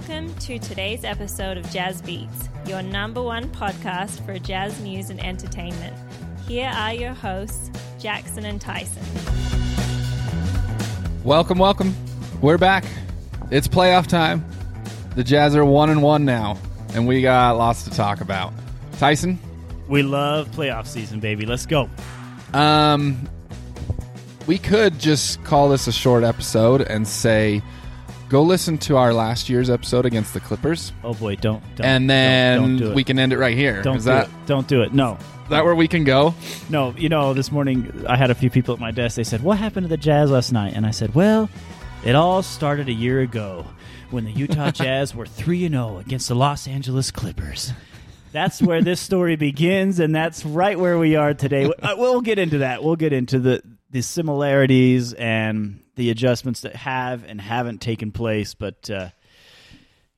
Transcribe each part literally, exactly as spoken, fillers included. welcome to today's episode of Jazz Beats, your number one podcast for jazz news and entertainment. Here are your hosts, Jackson and Tyson. Welcome, welcome. We're back. It's playoff time. The Jazz are one and one now, and we got lots to talk about. Tyson? We love playoff season, baby. Let's go. Um, we could just call this a short episode and say, go listen to our last year's episode against the Clippers. Oh boy, don't. don't and then don't, don't do we can end it right here. Don't is do that, it. Don't do it. No. Is that where we can go? No. You know, this morning I had a few people at my desk. They said, what happened to the Jazz last night? And I said, well, it all started a year ago when the Utah Jazz were three and oh against the Los Angeles Clippers. That's where this story begins, and that's right where we are today. We'll get into that. We'll get into the, the similarities and the adjustments that have and haven't taken place. But, uh,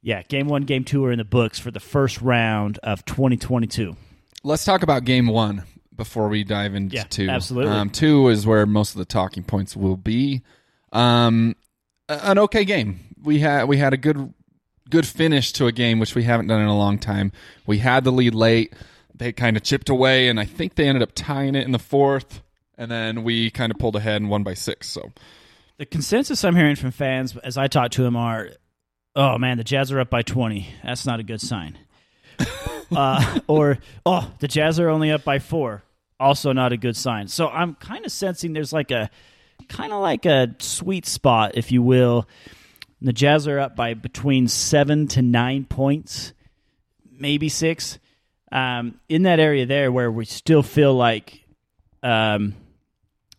yeah, Game one, Game two are in the books for the first round of twenty twenty-two. Let's talk about Game one before we dive into yeah, two. Absolutely. Um, two is where most of the talking points will be. Um, an okay game. We had we had a good... Good finish to a game, which we haven't done in a long time. We had the lead late. They kind of chipped away, and I think they ended up tying it in the fourth, and then we kind of pulled ahead and won by six. So the consensus I'm hearing from fans as I talk to them are, oh, man, the Jazz are up by twenty. That's not a good sign. uh, or, oh, the Jazz are only up by four. Also not a good sign. So I'm kind of sensing there's like a kind of like a sweet spot, if you will. The Jazz are up by between seven to nine points, maybe six. Um, in that area there where we still feel like um,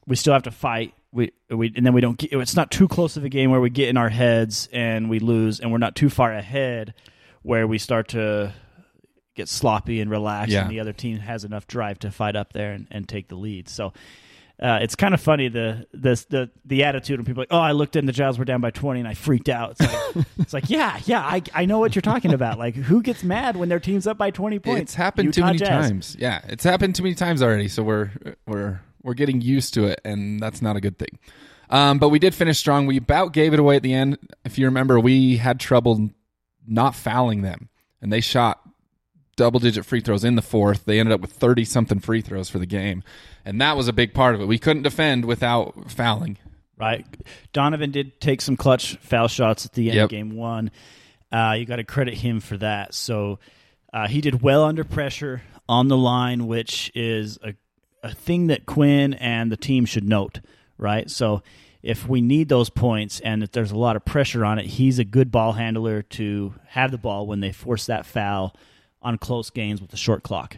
we still have to fight, we we and then we don't get, it's not too close of a game where we get in our heads and we lose, and we're not too far ahead where we start to get sloppy and relax, yeah. and the other team has enough drive to fight up there and, and take the lead. So. Uh, it's kind of funny, the the the the attitude when people are like, oh, I looked in, the Jazz were down by twenty, and I freaked out. It's like, it's like yeah, yeah, I I know what you're talking about. Like, who gets mad when their team's up by twenty points? It's happened Utah too many Jazz. times. Yeah, it's happened too many times already, so we're we're we're getting used to it, and that's not a good thing. Um, but we did finish strong. We about gave it away at the end. If you remember, we had trouble not fouling them, and they shot double-digit free throws in the fourth. They ended up with thirty-something free throws for the game, and that was a big part of it. We couldn't defend without fouling. Right. Donovan did take some clutch foul shots at the end yep. of Game one. Uh, you got to credit him for that. So uh, he did well under pressure on the line, which is a, a thing that Quinn and the team should note, right? So if we need those points and if there's a lot of pressure on it, he's a good ball handler to have the ball when they force that foul on close games with a short clock.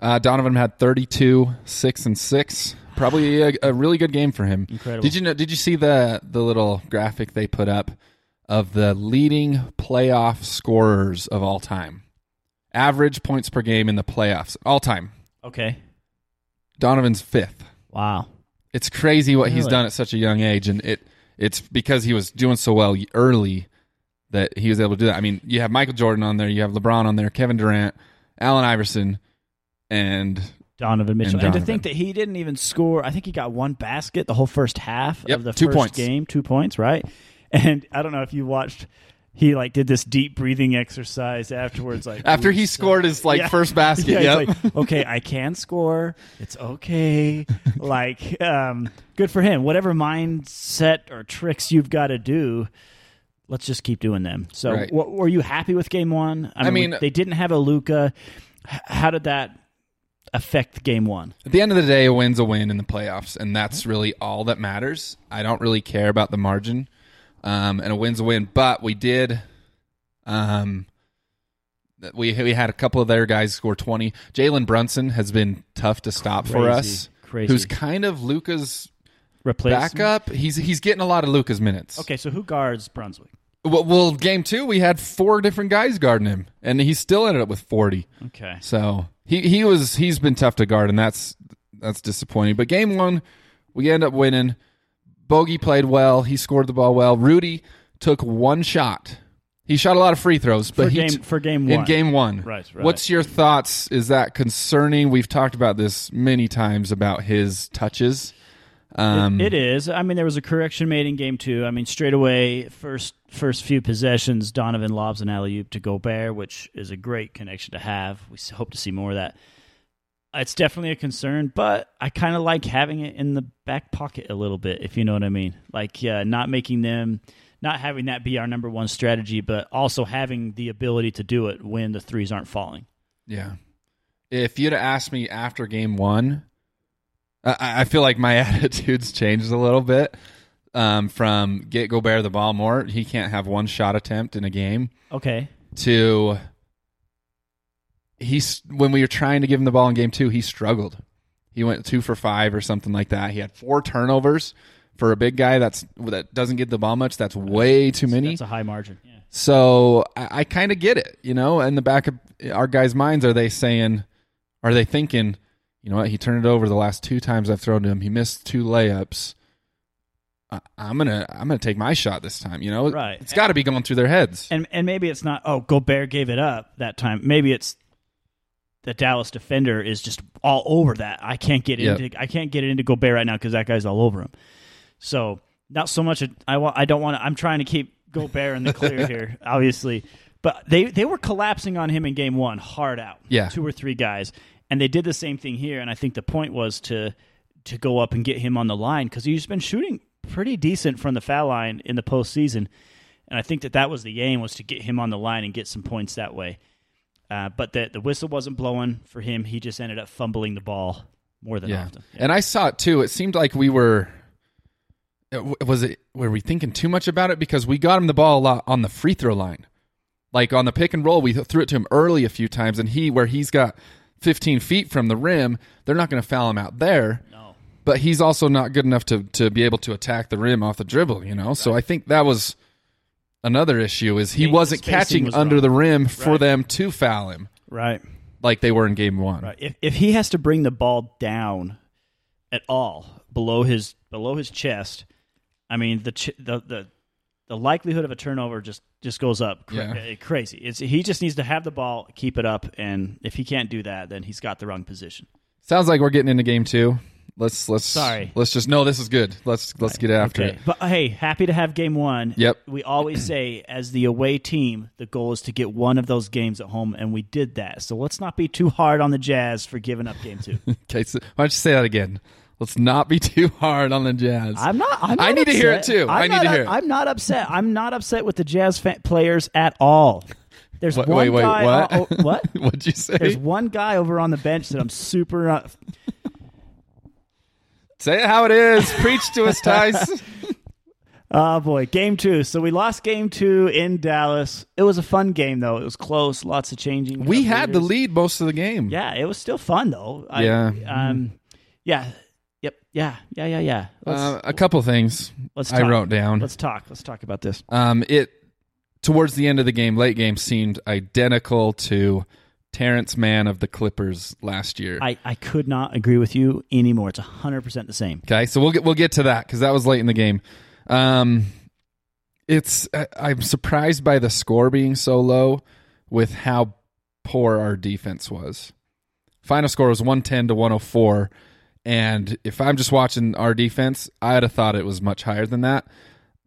Uh, Donovan had thirty-two, six and six. Probably a, a really good game for him. Incredible. Did you know? Did you see the the little graphic they put up of the leading playoff scorers of all time? Average points per game in the playoffs all time. Okay. Donovan's fifth. Wow. It's crazy what really? he's done at such a young age, and it it's because he was doing so well early that he was able to do that. I mean, you have Michael Jordan on there, you have LeBron on there, Kevin Durant, Allen Iverson, and Donovan Mitchell. And, Donovan. and to think that he didn't even score, I think he got one basket the whole first half yep, of the first points. game, two points, right? And I don't know if you watched, he like did this deep breathing exercise afterwards. Like after he scored his like yeah. first basket, yeah, yep. It's like, okay, I can score. It's okay. Like, um, good for him. Whatever mindset or tricks you've got to do, let's just keep doing them. So right. w- were you happy with Game one? I mean, I mean we, they didn't have a Luka. H- how did that affect Game one? At the end of the day, a win's a win in the playoffs, and that's really all that matters. I don't really care about the margin, um, and a win's a win. But we did um, – we, we had a couple of their guys score twenty. Jalen Brunson has been tough to stop Crazy. for us, Crazy. who's kind of Luka's backup. He's, he's getting a lot of Luka's minutes. Okay, so who guards Brunswick? Well, Game two, we had four different guys guarding him, and he still ended up with forty. Okay, so he he was he's been tough to guard, and that's that's disappointing. But Game one, we end up winning. Bogey played well. He scored the ball well. Rudy took one shot. He shot a lot of free throws, but for he game, t- for game one in game one. Right, right. What's your thoughts? Is that concerning? We've talked about this many times about his touches. Um, it, it is. I mean, there was a correction made in game two. I mean, straight away, first first few possessions, Donovan lobs an alley-oop to Gobert, which is a great connection to have. We hope to see more of that. It's definitely a concern, but I kind of like having it in the back pocket a little bit, if you know what I mean. Like, uh, not making them, not having that be our number one strategy, but also having the ability to do it when the threes aren't falling. Yeah. If you'd have asked me after game one, I, I feel like my attitude's changed a little bit um, from get Gobert the ball more. He can't have one shot attempt in a game. Okay. To... He's when we were trying to give him the ball in game two, he struggled. He went two for five or something like that. He had four turnovers for a big guy that's that doesn't get the ball much. That's way too many. That's a high margin. Yeah. So I, I kind of get it, you know. In the back of our guys' minds, are they saying, are they thinking, you know what? He turned it over the last two times I've thrown to him. He missed two layups. I'm gonna, I'm gonna take my shot this time. You know, right? It's got to be going through their heads. And and maybe it's not. Oh, Gobert gave it up that time. Maybe it's. The Dallas defender is just all over that. I can't get yep. into I can't get into Gobert right now because that guy's all over him. So not so much. I want. I don't want to. I'm trying to keep Gobert in the clear here, obviously. But they they were collapsing on him in game one, hard out. Yeah, two or three guys, and they did the same thing here. And I think the point was to to go up and get him on the line because he's been shooting pretty decent from the foul line in the postseason. And I think that that was the aim, was to get him on the line and get some points that way. Uh, but the, the whistle wasn't blowing for him. He just ended up fumbling the ball more than yeah. often. Yeah. And I saw it, too. It seemed like we were – was it were we thinking too much about it? Because we got him the ball a lot on the free throw line. Like on the pick and roll, we threw it to him early a few times, and he where he's got fifteen feet from the rim, they're not going to foul him out there. No. But he's also not good enough to, to be able to attack the rim off the dribble, you know? Right. So I think that was – another issue is he wasn't catching was under wrong. the rim for right. them to foul him. Right. Like they were in game one. Right. If if he has to bring the ball down at all below his below his chest, I mean the ch- the, the the likelihood of a turnover just, just goes up cra- yeah. crazy. It's he just needs to have the ball, keep it up, and if he can't do that, then he's got the wrong position. Sounds like we're getting into game two. Let's let's Sorry. let's just no. This is good. Let's let's right. get after okay. it. But hey, happy to have game one. Yep. We always say, as the away team, the goal is to get one of those games at home, and we did that. So let's not be too hard on the Jazz for giving up game two. Okay. So why don't you say that again? Let's not be too hard on the Jazz. I'm not. I'm not I need upset. to hear it too. I'm I need not, to hear it. I'm not upset. I'm not upset with the Jazz fan- players at all. There's what, one wait, wait, guy. What? Uh, oh, what? What'd you say? There's one guy over on the bench that I'm super. Uh, Say it how it is. Preach to us, Tyson. Oh, boy. Game two. So we lost game two in Dallas. It was a fun game, though. It was close. Lots of changing. We had the lead most of the game. Yeah, it was still fun, though. Yeah. I, um, yeah. Yep. Yeah. Yeah, yeah, yeah. Uh, a couple things let's I wrote down. Let's talk. Let's talk about this. Um, it towards the end of the game, late game, seemed identical to Terrence Mann of the Clippers last year. I, I could not agree with you anymore. It's one hundred percent the same. Okay, so we'll get we'll get to that because that was late in the game. Um, it's I, I'm surprised by the score being so low with how poor our defense was. Final score was one ten to one oh four, and if I'm just watching our defense, I'd have thought it was much higher than that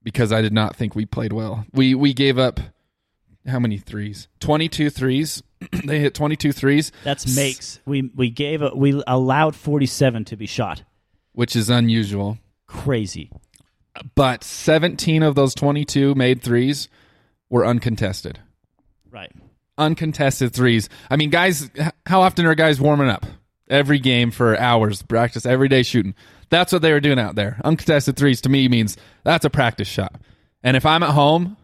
because I did not think we played well. We we gave up how many threes? twenty-two threes. They hit twenty-two threes. That's makes. We we gave a, we allowed forty-seven to be shot, which is unusual. Crazy. But seventeen of those twenty-two made threes were uncontested. Right. Uncontested threes. I mean, guys, how often are guys warming up? Every game for hours, practice every day shooting. That's what they were doing out there. Uncontested threes to me means that's a practice shot. And if I'm at home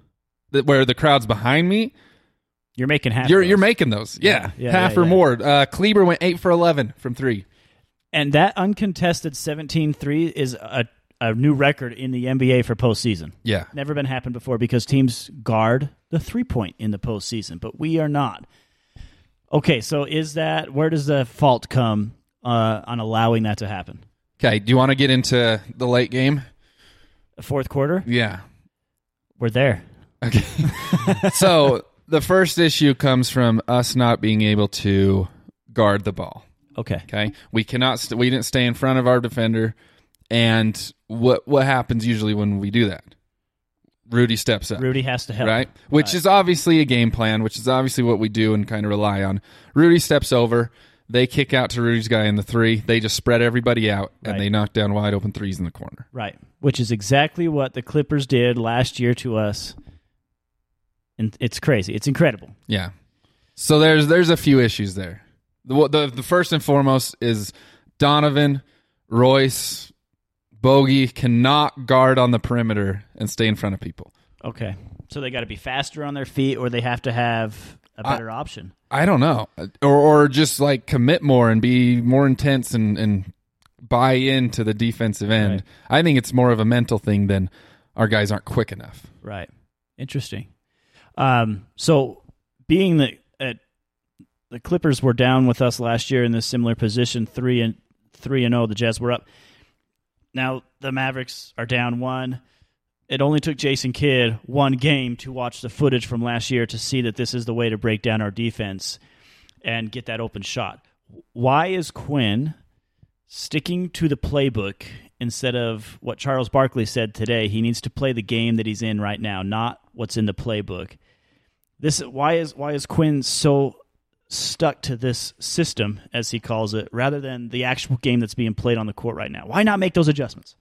where the crowd's behind me, You're making half. You're those. you're making those, yeah, yeah. yeah half yeah, or yeah. more. Uh, Kleber went eight for eleven from three, and that uncontested seventeen three is a a new record in the N B A for postseason. Yeah, never been happened before because teams guard the three point in the postseason, but we are not. Okay, so is that where does the fault come uh, on allowing that to happen? Okay, do you want to get into the late game, the fourth quarter? Yeah, we're there. Okay, so. The first issue comes from us not being able to guard the ball. Okay. Okay. We cannot. St- we didn't stay in front of our defender, And what what happens usually when we do that? Rudy steps up. Rudy has to help. Right? Which right. is obviously a game plan, which is obviously what we do and kind of rely on. Rudy steps over. They kick out to Rudy's guy in the three. They just spread everybody out, and right. they knock down wide open threes in the corner. Right, which is exactly what the Clippers did last year to us. And it's crazy. It's incredible. Yeah. So there's there's a few issues there. The, the, the first and foremost is Donovan, Royce, Bogey cannot guard on the perimeter and stay in front of people. Okay. So they got to be faster on their feet, or they have to have a better I, option. I don't know. Or or just like commit more and be more intense and, and buy into the defensive end. Right. I think it's more of a mental thing than our guys aren't quick enough. Right. Interesting. Um, so being that uh, the Clippers were down with us last year in this similar position, three and three and oh, the Jazz were up. Now the Mavericks are down one. It only took Jason Kidd one game to watch the footage from last year to see that this is the way to break down our defense and get that open shot. Why is Quinn sticking to the playbook instead of what Charles Barkley said today? He needs to play the game that he's in right now, not what's in the playbook. This why is why is Quinn so stuck to this system, as he calls it, rather than the actual game that's being played on the court right now? Why not make those adjustments?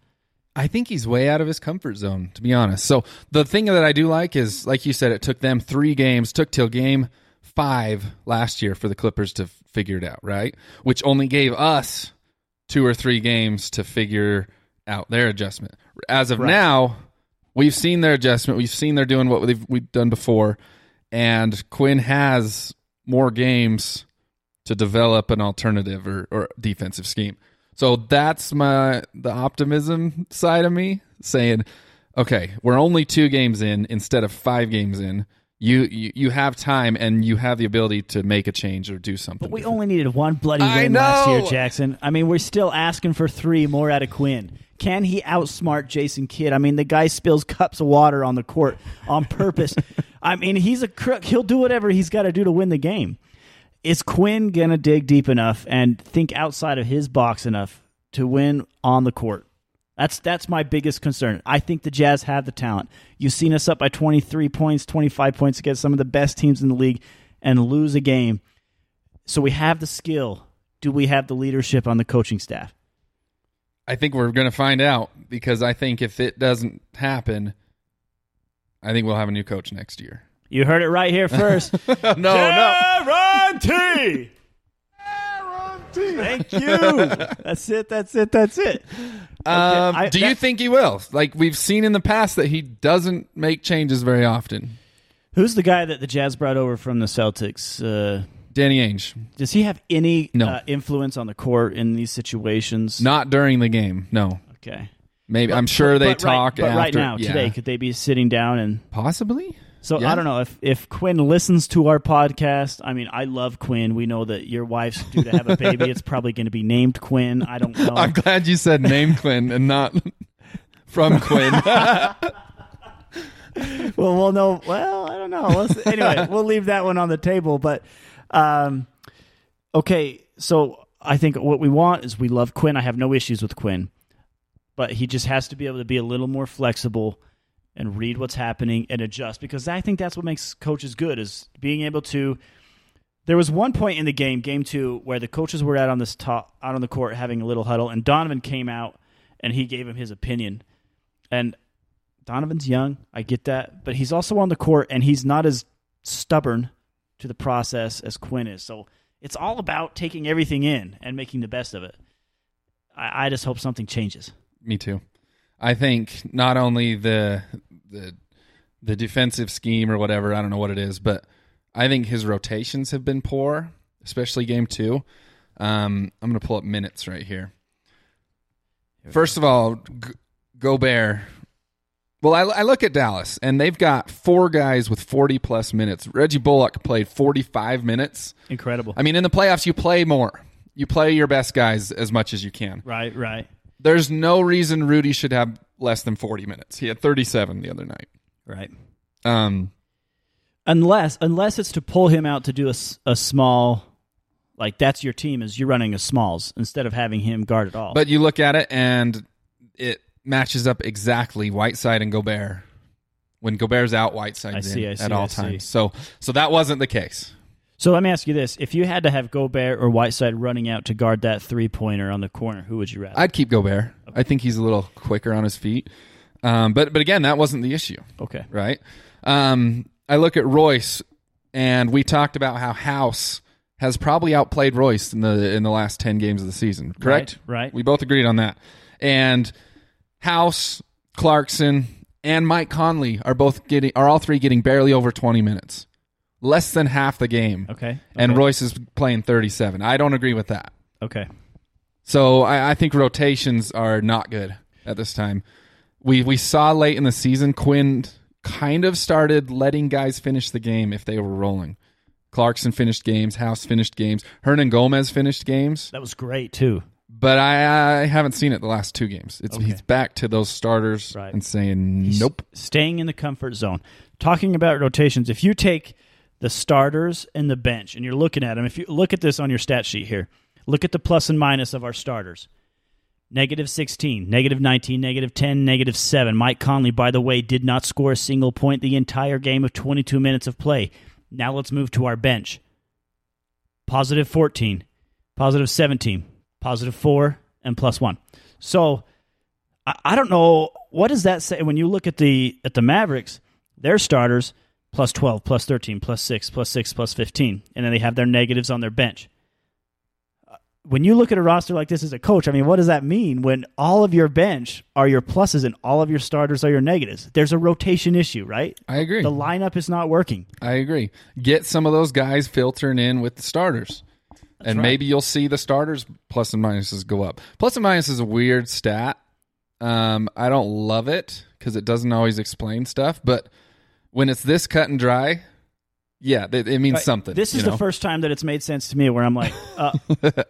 I think he's way out of his comfort zone, to be honest. So the thing that I do like is, like you said, it took them three games, took till game five last year for the Clippers to figure it out, right? Which only gave us two or three games to figure out their adjustment. As of right. now, we've seen their adjustment. We've seen they're doing what we've, we've done before. And Quinn has more games to develop an alternative or, or defensive scheme. So that's my the optimism side of me saying, okay, we're only two games in instead of five games in. You you, you have time and you have the ability to make a change or do something. But we different. only needed one bloody win last year, Jackson. I mean, we're still asking for three more out of Quinn. Can he outsmart Jason Kidd? I mean, the guy spills cups of water on the court on purpose. I mean, he's a crook. He'll do whatever he's got to do to win the game. Is Quinn going to dig deep enough and think outside of his box enough to win on the court? That's that's my biggest concern. I think the Jazz have the talent. You've seen us up by twenty-three points, twenty-five points against some of the best teams in the league and lose a game. So we have the skill. Do we have the leadership on the coaching staff? I think we're going to find out, because I think if it doesn't happen, I think we'll have a new coach next year. You heard it right here first. no, Guarantee. no. Guarantee. Thank you. That's it. That's it. That's it. Okay, um, I, do that, you think he will? Like, we've seen in the past that he doesn't make changes very often. Who's the guy that the Jazz brought over from the Celtics? Uh, Danny Ainge. Does he have any no. uh, influence on the court in these situations? Not during the game. No. Okay. Maybe but, I'm sure they but talk. Right, but after, right now, yeah. today, could they be sitting down and possibly? So yeah. I don't know if, if Quinn listens to our podcast. I mean, I love Quinn. We know that your wife's due to have a baby. It's probably going to be named Quinn. I don't know. I'm glad you said named Quinn and not from Quinn. Well, we'll know. Well, I don't know. Let's, anyway, we'll leave that one on the table. But um, okay, so I think what we want is we love Quinn. I have no issues with Quinn, but he just has to be able to be a little more flexible and read what's happening and adjust, because I think that's what makes coaches good, is being able to. There was one point in the game, game two, where the coaches were out on this top, out on the court having a little huddle, and Donovan came out and he gave him his opinion. And Donovan's young, I get that, but he's also on the court and he's not as stubborn to the process as Quinn is. So it's all about taking everything in and making the best of it. I, I just hope something changes. Me too. I think not only the the the defensive scheme or whatever, I don't know what it is, but I think his rotations have been poor, especially game two. Um, I'm going to pull up minutes right here. First of all, G- Gobert. Well, I, I look at Dallas, and they've got four guys with forty-plus minutes. Reggie Bullock played forty-five minutes. Incredible. I mean, in the playoffs, you play more. You play your best guys as much as you can. Right, right. There's no reason Rudy should have less than forty minutes. He had thirty-seven the other night. Right. Um, unless unless it's to pull him out to do a, a small, like that's your team, is you're running a smalls instead of having him guard at all. But you look at it, and it matches up exactly Whiteside and Gobert. When Gobert's out, Whiteside's see, in I see, at all I times. See. So so that wasn't the case. So let me ask you this. If you had to have Gobert or Whiteside running out to guard that three-pointer on the corner, who would you rather? I'd keep Gobert. Okay. I think he's a little quicker on his feet. Um, but, but again, that wasn't the issue. Okay. Right? Um, I look at Royce, and we talked about how House has probably outplayed Royce in the in the last ten games of the season, correct? Right. right. We both agreed on that. And House, Clarkson, and Mike Conley are both getting are all three getting barely over twenty minutes. Less than half the game. Okay. okay. And Royce is playing thirty-seven. I don't agree with that. Okay. So I, I think rotations are not good at this time. We we saw late in the season, Quinn kind of started letting guys finish the game if they were rolling. Clarkson finished games. House finished games. Hernan Gomez finished games. That was great, too. But I, I haven't seen it the last two games. It's okay. He's back to those starters right. and saying, he's nope. Staying in the comfort zone. Talking about rotations, if you take the starters and the bench, and you're looking at them. If you look at this on your stat sheet here, look at the plus and minus of our starters. Negative sixteen, negative nineteen, negative ten, negative seven. Mike Conley, by the way, did not score a single point the entire game of twenty-two minutes of play. Now let's move to our bench. Positive fourteen, positive seventeen, positive four, and plus one. So I, I don't know, what does that say? When you look at the at the Mavericks, their starters, plus twelve, plus thirteen, plus six, plus six, plus fifteen. And then they have their negatives on their bench. When you look at a roster like this as a coach, I mean, what does that mean when all of your bench are your pluses and all of your starters are your negatives? There's a rotation issue, right? I agree. The lineup is not working. I agree. Get some of those guys filtering in with the starters. That's and right. Maybe you'll see the starters plus and minuses go up. Plus and minus is a weird stat. Um, I don't love it because it doesn't always explain stuff, but when it's this cut and dry, yeah, it means right. something. This is you know? the first time that it's made sense to me where I'm like, uh,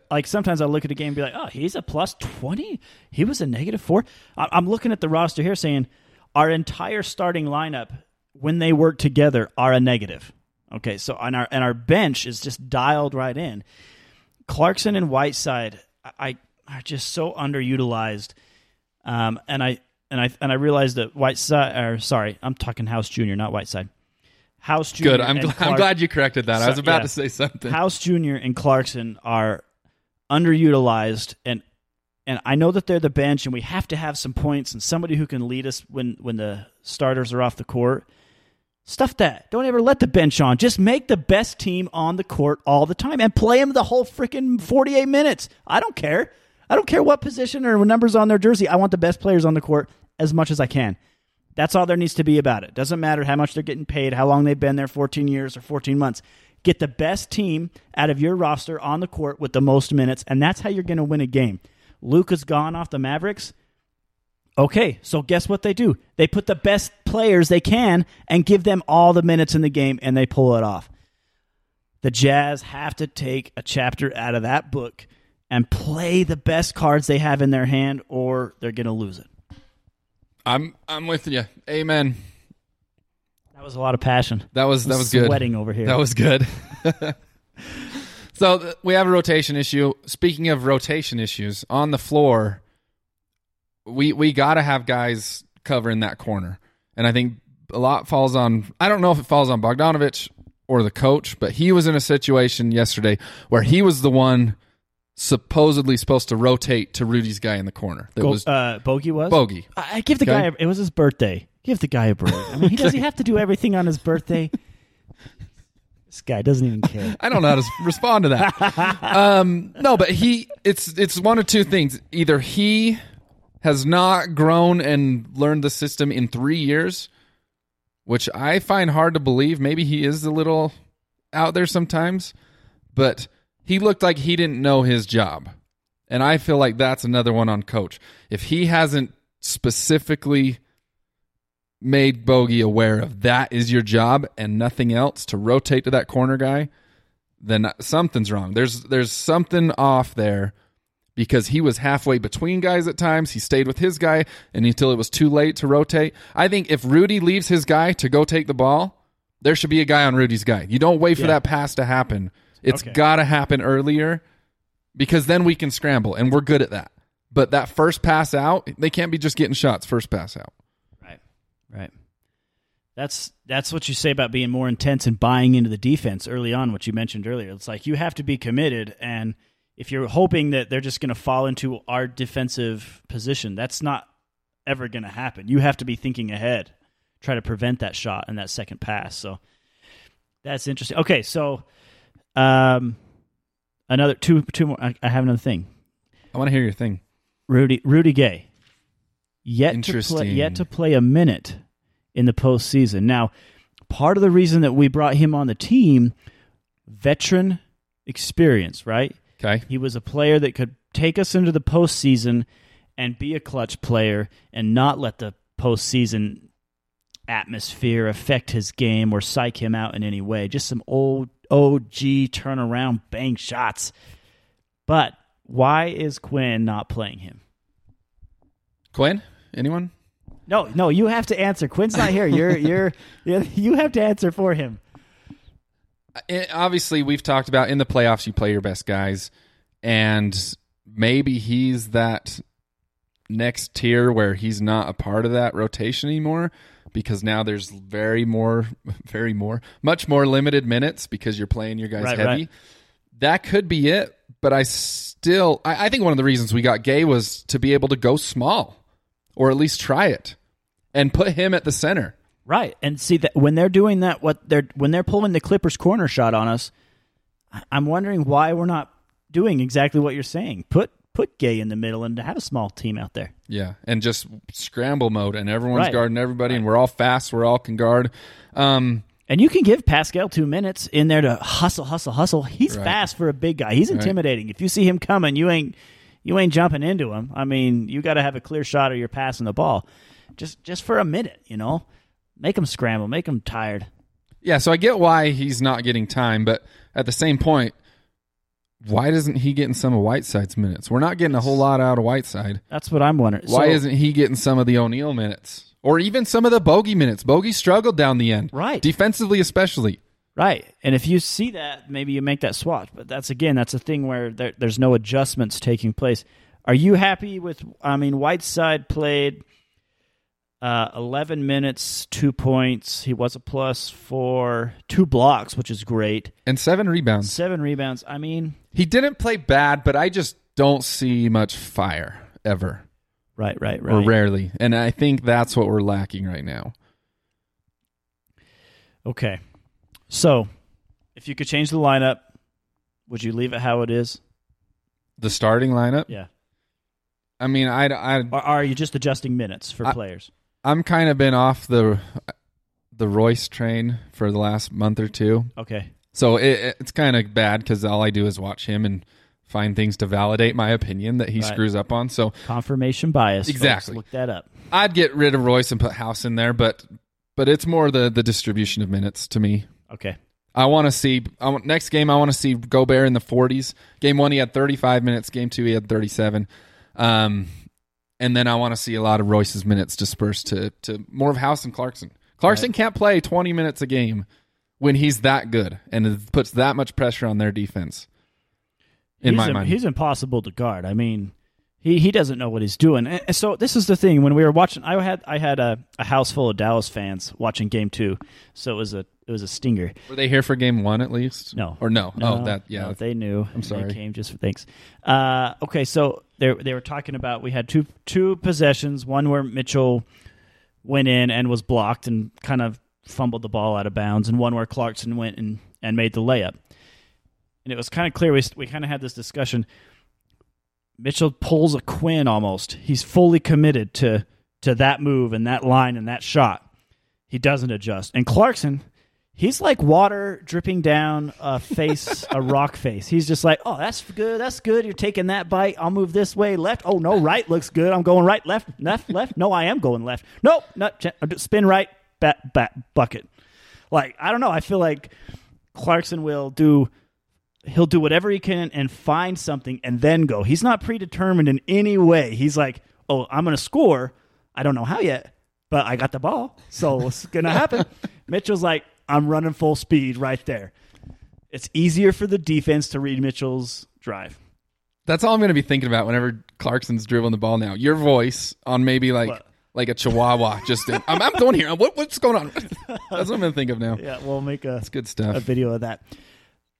like sometimes I look at a game and be like, oh, he's a plus twenty? He was a negative four? I'm looking at the roster here saying our entire starting lineup, when they work together, are a negative. Okay, so and our, and our bench is just dialed right in. Clarkson and Whiteside I, I are just so underutilized, um, and I... And I and I realized that Whiteside, or sorry, I'm talking House Junior, not Whiteside. House Junior Good. I'm, gl- Clark- I'm glad you corrected that. So, I was about yeah. to say something. House Junior and Clarkson are underutilized, and and I know that they're the bench, and we have to have some points and somebody who can lead us when, when the starters are off the court. Stuff that. Don't ever let the bench on. Just make the best team on the court all the time and play them the whole freaking forty-eight minutes. I don't care. I don't care what position or numbers on their jersey. I want the best players on the court as much as I can. That's all there needs to be about it. Doesn't matter how much they're getting paid, how long they've been there, fourteen years or fourteen months. Get the best team out of your roster on the court with the most minutes, and that's how you're going to win a game. Luka's gone off the Mavericks. Okay, so guess what they do? They put the best players they can and give them all the minutes in the game, and they pull it off. The Jazz have to take a chapter out of that book and play the best cards they have in their hand, or they're going to lose it. I'm I'm with you. Amen. That was a lot of passion. That was that was good. Sweating over here. That was good. So th- we have a rotation issue. Speaking of rotation issues, on the floor, we we got to have guys covering that corner. And I think a lot falls on, I don't know if it falls on Bogdanovich or the coach, but he was in a situation yesterday where he was the one supposedly supposed to rotate to Rudy's guy in the corner. That Go, was uh, Bogey was? Bogey. I, I give the okay. guy, a, it was his birthday. Give the guy a break. I mean, he doesn't have to do everything on his birthday. This guy doesn't even care. I don't know how to respond to that. Um, no, but he, it's, it's one of two things. Either he has not grown and learned the system in three years, which I find hard to believe. Maybe he is a little out there sometimes, but he looked like he didn't know his job, and I feel like that's another one on coach. If he hasn't specifically made Bogey aware of that is your job and nothing else to rotate to that corner guy, then something's wrong. There's there's something off there because he was halfway between guys at times. He stayed with his guy and until it was too late to rotate. I think if Rudy leaves his guy to go take the ball, there should be a guy on Rudy's guy. You don't wait for yeah. that pass to happen. It's okay. got to happen earlier because then we can scramble, and we're good at that. But that first pass out, they can't be just getting shots first pass out. Right, right. That's that's what you say about being more intense and buying into the defense early on, what you mentioned earlier. It's like you have to be committed, and if you're hoping that they're just going to fall into our defensive position, that's not ever going to happen. You have to be thinking ahead, try to prevent that shot and that second pass. So that's interesting. Okay, so um, another two two more. I, I have another thing. I want to hear your thing. Rudy Rudy Gay, yet to play, yet to play a minute in the postseason. Now, part of the reason that we brought him on the team, veteran experience, right? Okay. He was a player that could take us into the postseason and be a clutch player and not let the postseason atmosphere affect his game or psych him out in any way. Just some old O G turnaround bang shots. But why is Quinn not playing him? Quinn? Anyone? No, no, you have to answer. Quinn's not here. You're, you're, you have to answer for him. It, obviously, we've talked about in the playoffs, you play your best guys, and maybe he's that next tier where he's not a part of that rotation anymore because now there's very more, very more, much more limited minutes because you're playing your guys right, heavy. Right. That could be it, but I still, I, I think one of the reasons we got Gay was to be able to go small, or at least try it, and put him at the center. Right, and see that when they're doing that, what they're when they're pulling the Clippers corner shot on us, I'm wondering why we're not doing exactly what you're saying. Put put Gay in the middle and have a small team out there. Yeah, and just scramble mode, and everyone's right. guarding everybody, right. and we're all fast, we're all can guard. Um, and you can give Pascal two minutes in there to hustle, hustle, hustle. He's right. fast for a big guy. He's intimidating. Right. If you see him coming, you ain't. You ain't jumping into him. I mean, you got to have a clear shot or you're passing the ball. Just just for a minute, you know? Make him scramble. Make him tired. Yeah, so I get why he's not getting time, but at the same point, why isn't he getting some of Whiteside's minutes? We're not getting a whole lot out of Whiteside. That's what I'm wondering. Why so, isn't he getting some of the O'Neal minutes? Or even some of the Bogey minutes. Bogey struggled down the end. Right. Defensively especially. Right, and if you see that, maybe you make that swap. But that's, again, that's a thing where there, there's no adjustments taking place. Are you happy with, I mean, Whiteside played uh, eleven minutes, two points. He was a plus for two blocks, which is great. And seven rebounds. Seven rebounds. I mean. He didn't play bad, but I just don't see much fire ever. Right, right, right. Or rarely. And I think that's what we're lacking right now. Okay. So, if you could change the lineup, would you leave it how it is? The starting lineup? Yeah. I mean, I... I or are you just adjusting minutes for I, players? I'm kind of been off the the Royce train for the last month or two. Okay. So, it, it's kind of bad because all I do is watch him and find things to validate my opinion that he right. screws up on. So confirmation bias. Exactly. Folks, look that up. I'd get rid of Royce and put House in there, but but it's more the, the distribution of minutes to me. Okay. I want to see I want, next game. I want to see Gobert in the forties. Game one, he had thirty-five minutes. Game two, he had thirty-seven. Um, and then I want to see a lot of Royce's minutes dispersed to to more of House and Clarkson. Clarkson right. can't play twenty minutes a game when he's that good, and it puts that much pressure on their defense. In he's my a, mind, he's impossible to guard. I mean, he he doesn't know what he's doing. And so this is the thing. When we were watching, I had I had a, a house full of Dallas fans watching game two, so it was a. It was a stinger. Were they here for game one at least? No. Or no? no oh, that yeah. No, they knew. I'm sorry. They came just for thanks. Uh, okay, so they they were talking about we had two two possessions. One where Mitchell went in and was blocked and kind of fumbled the ball out of bounds, and one where Clarkson went and, and made the layup. And it was kind of clear. We we kind of had this discussion. Mitchell pulls a Quinn almost. He's fully committed to to that move and that line and that shot. He doesn't adjust. And Clarkson. He's like water dripping down a face, a rock face. He's just like, oh, that's good, that's good. You're taking that bite. I'll move this way, left. Oh, no, right looks good. I'm going right, left, left, left. No, I am going left. Nope, not, spin right, bat, bat, bucket. Like, I don't know. I feel like Clarkson will do, he'll do whatever he can and find something and then go. He's not predetermined in any way. He's like, oh, I'm going to score. I don't know how yet, but I got the ball. So what's going to happen? Mitchell's like, I'm running full speed right there. It's easier for the defense to read Mitchell's drive. That's all I'm going to be thinking about whenever Clarkson's dribbling the ball now. Your voice on maybe like what? Like a chihuahua. Just I'm, I'm going here. What, what's going on? That's what I'm going to think of now. Yeah, we'll make a, that's good stuff. a video of that.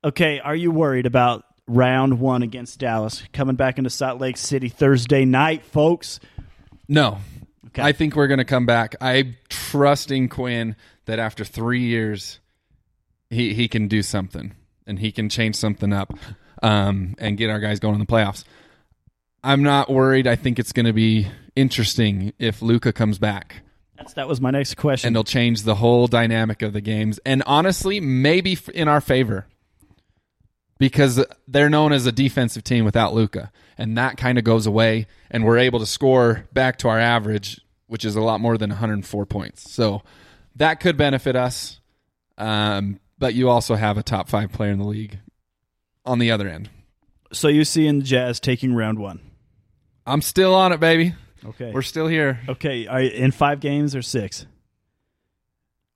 Okay, are you worried about round one against Dallas coming back into Salt Lake City Thursday night, folks? No. Okay. I think we're going to come back. I'm trusting Quinn that after three years, he, he can do something and he can change something up. Um, and get our guys going in the playoffs. I'm not worried. I think it's going to be interesting if Luka comes back. That's, that was my next question. And it'll change the whole dynamic of the games. And honestly, maybe in our favor. Because they're known as a defensive team without Luka. And that kind of goes away. And we're able to score back to our average, which is a lot more than one hundred four points. So that could benefit us. Um, but you also have a top five player in the league on the other end. So you see in the Jazz taking round one? I'm still on it, baby. Okay. We're still here. Okay. Are you in five games or six?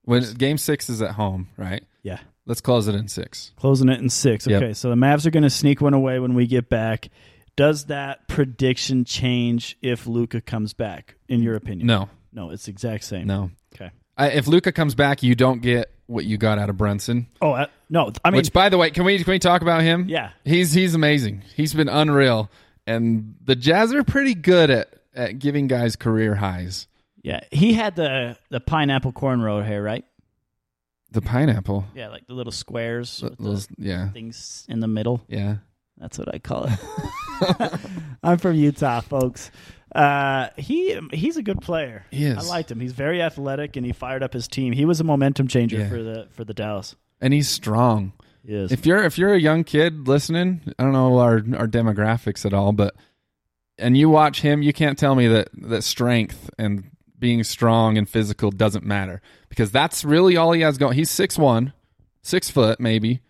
When game six is at home, right? Yeah. Let's close it in six. Closing it in six. Okay. Yep. So the Mavs are going to sneak one away when we get back. Does that prediction change if Luka comes back, in your opinion? No. No, it's the exact same. No. Okay. I, if Luka comes back, you don't get what you got out of Brunson. Oh, uh, no. I mean, which, by the way, can we can we talk about him? Yeah. He's he's amazing. He's been unreal. And the Jazz are pretty good at, at giving guys career highs. Yeah. He had the, the pineapple cornrow hair, right? The pineapple? Yeah, like the little squares. L- with those, the yeah. Things in the middle. Yeah. That's what I call it. I'm from Utah, folks. Uh, he he's a good player. He is. I liked him. He's very athletic, and he fired up his team. He was a momentum changer yeah. for the for the Dallas. And he's strong. He is. If you're if you're a young kid listening, I don't know our our demographics at all, but and you watch him, you can't tell me that that strength and being strong and physical doesn't matter, because that's really all he has going. He's six one, six foot maybe,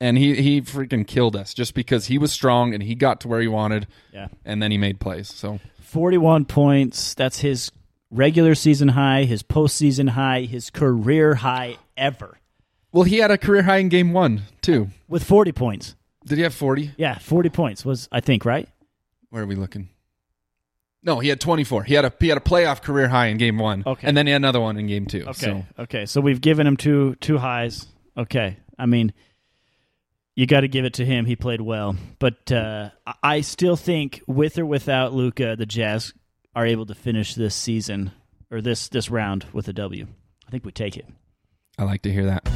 and he, he freaking killed us just because he was strong and he got to where he wanted. Yeah. And then he made plays. So forty-one points. That's his regular season high, his postseason high, his career high ever. Well, he had a career high in game one, too. With forty points. Did he have forty? Yeah, forty points was, I think, right? Where are we looking? No, he had twenty-four. He had a he had a playoff career high in game one. Okay. And then he had another one in game two. Okay. So, okay. So we've given him two two highs. Okay. I mean, you got to give it to him. He played well. But uh, I still think with or without Luka, the Jazz are able to finish this season or this, this round with a W. I think we take it. I like to hear that.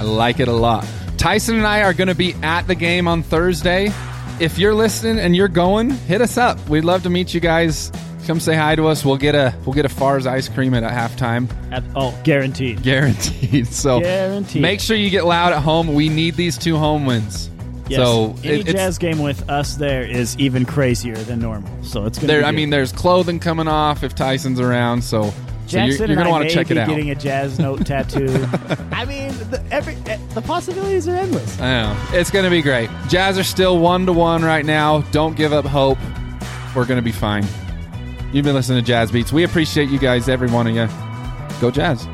I like it a lot. Tyson and I are going to be at the game on Thursday. If you're listening and you're going, hit us up. We'd love to meet you guys. Come say hi to us. We'll get a we'll get a Far's ice cream at halftime. At, oh, guaranteed. Guaranteed. So guaranteed. Make sure you get loud at home. We need these two home wins. Yes. So any it, Jazz game with us there is even crazier than normal. So it's going to be I mean, there's clothing coming off if Tyson's around. So, Jackson so you're, you're going to want to check it out. Getting a Jazz note tattoo. I mean, the, every, the possibilities are endless. I know. It's going to be great. Jazz are still one to one right now. Don't give up hope. We're going to be fine. You've been listening to Jazz Beats. We appreciate you guys, every one of you. Go Jazz.